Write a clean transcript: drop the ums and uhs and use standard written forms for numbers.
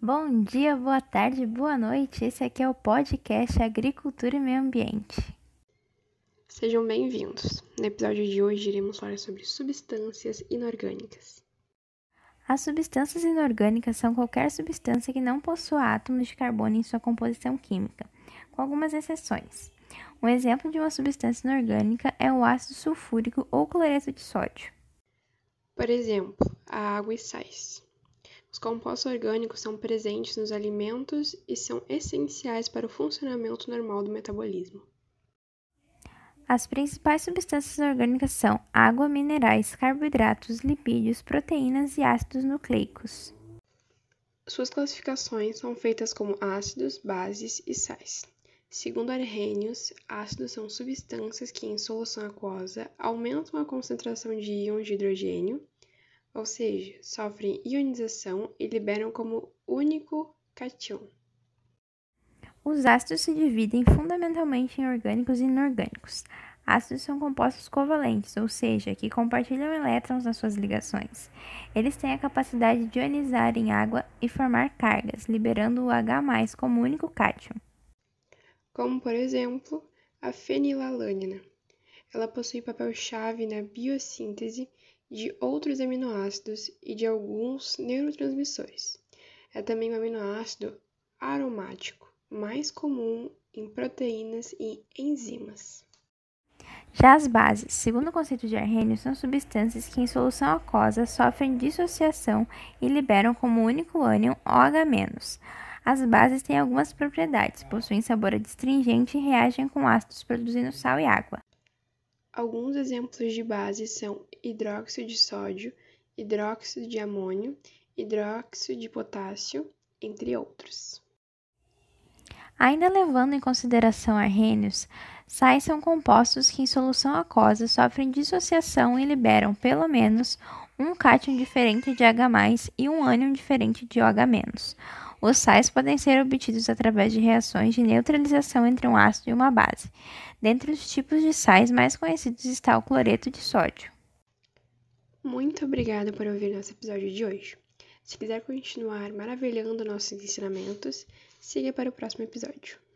Bom dia, boa tarde, boa noite. Esse aqui é o podcast Agricultura e Meio Ambiente. Sejam bem-vindos. No episódio de hoje iremos falar sobre substâncias inorgânicas. As substâncias inorgânicas são qualquer substância que não possua átomos de carbono em sua composição química, com algumas exceções. Um exemplo de uma substância inorgânica é o ácido sulfúrico ou cloreto de sódio. Por exemplo, a água e sais. Os compostos orgânicos são presentes nos alimentos e são essenciais para o funcionamento normal do metabolismo. As principais substâncias orgânicas são água, minerais, carboidratos, lipídios, proteínas e ácidos nucleicos. Suas classificações são feitas como ácidos, bases e sais. Segundo Arrhenius, ácidos são substâncias que, em solução aquosa, aumentam a concentração de íons de hidrogênio, ou seja, sofrem ionização e liberam como único cátion. Os ácidos se dividem fundamentalmente em orgânicos e inorgânicos. Ácidos são compostos covalentes, ou seja, que compartilham elétrons nas suas ligações. Eles têm a capacidade de ionizar em água e formar cargas, liberando o H+ como único cátion. Como, por exemplo, a fenilalanina. Ela possui papel-chave na biossíntese de outros aminoácidos e de alguns neurotransmissores. É também um aminoácido aromático, mais comum em proteínas e enzimas. Já as bases, segundo o conceito de Arrhenius, são substâncias que em solução aquosa sofrem dissociação e liberam como único ânion OH-. As bases têm algumas propriedades, possuem sabor adstringente e reagem com ácidos produzindo sal e água. Alguns exemplos de bases são hidróxido de sódio, hidróxido de amônio, hidróxido de potássio, entre outros. Ainda levando em consideração Arrhenius, sais são compostos que em solução aquosa sofrem dissociação e liberam pelo menos um cátion diferente de H+ e um ânion diferente de OH-. Os sais podem ser obtidos através de reações de neutralização entre um ácido e uma base. Dentre os tipos de sais mais conhecidos está o cloreto de sódio. Muito obrigada por ouvir nosso episódio de hoje. Se quiser continuar maravilhando nossos ensinamentos, siga para o próximo episódio.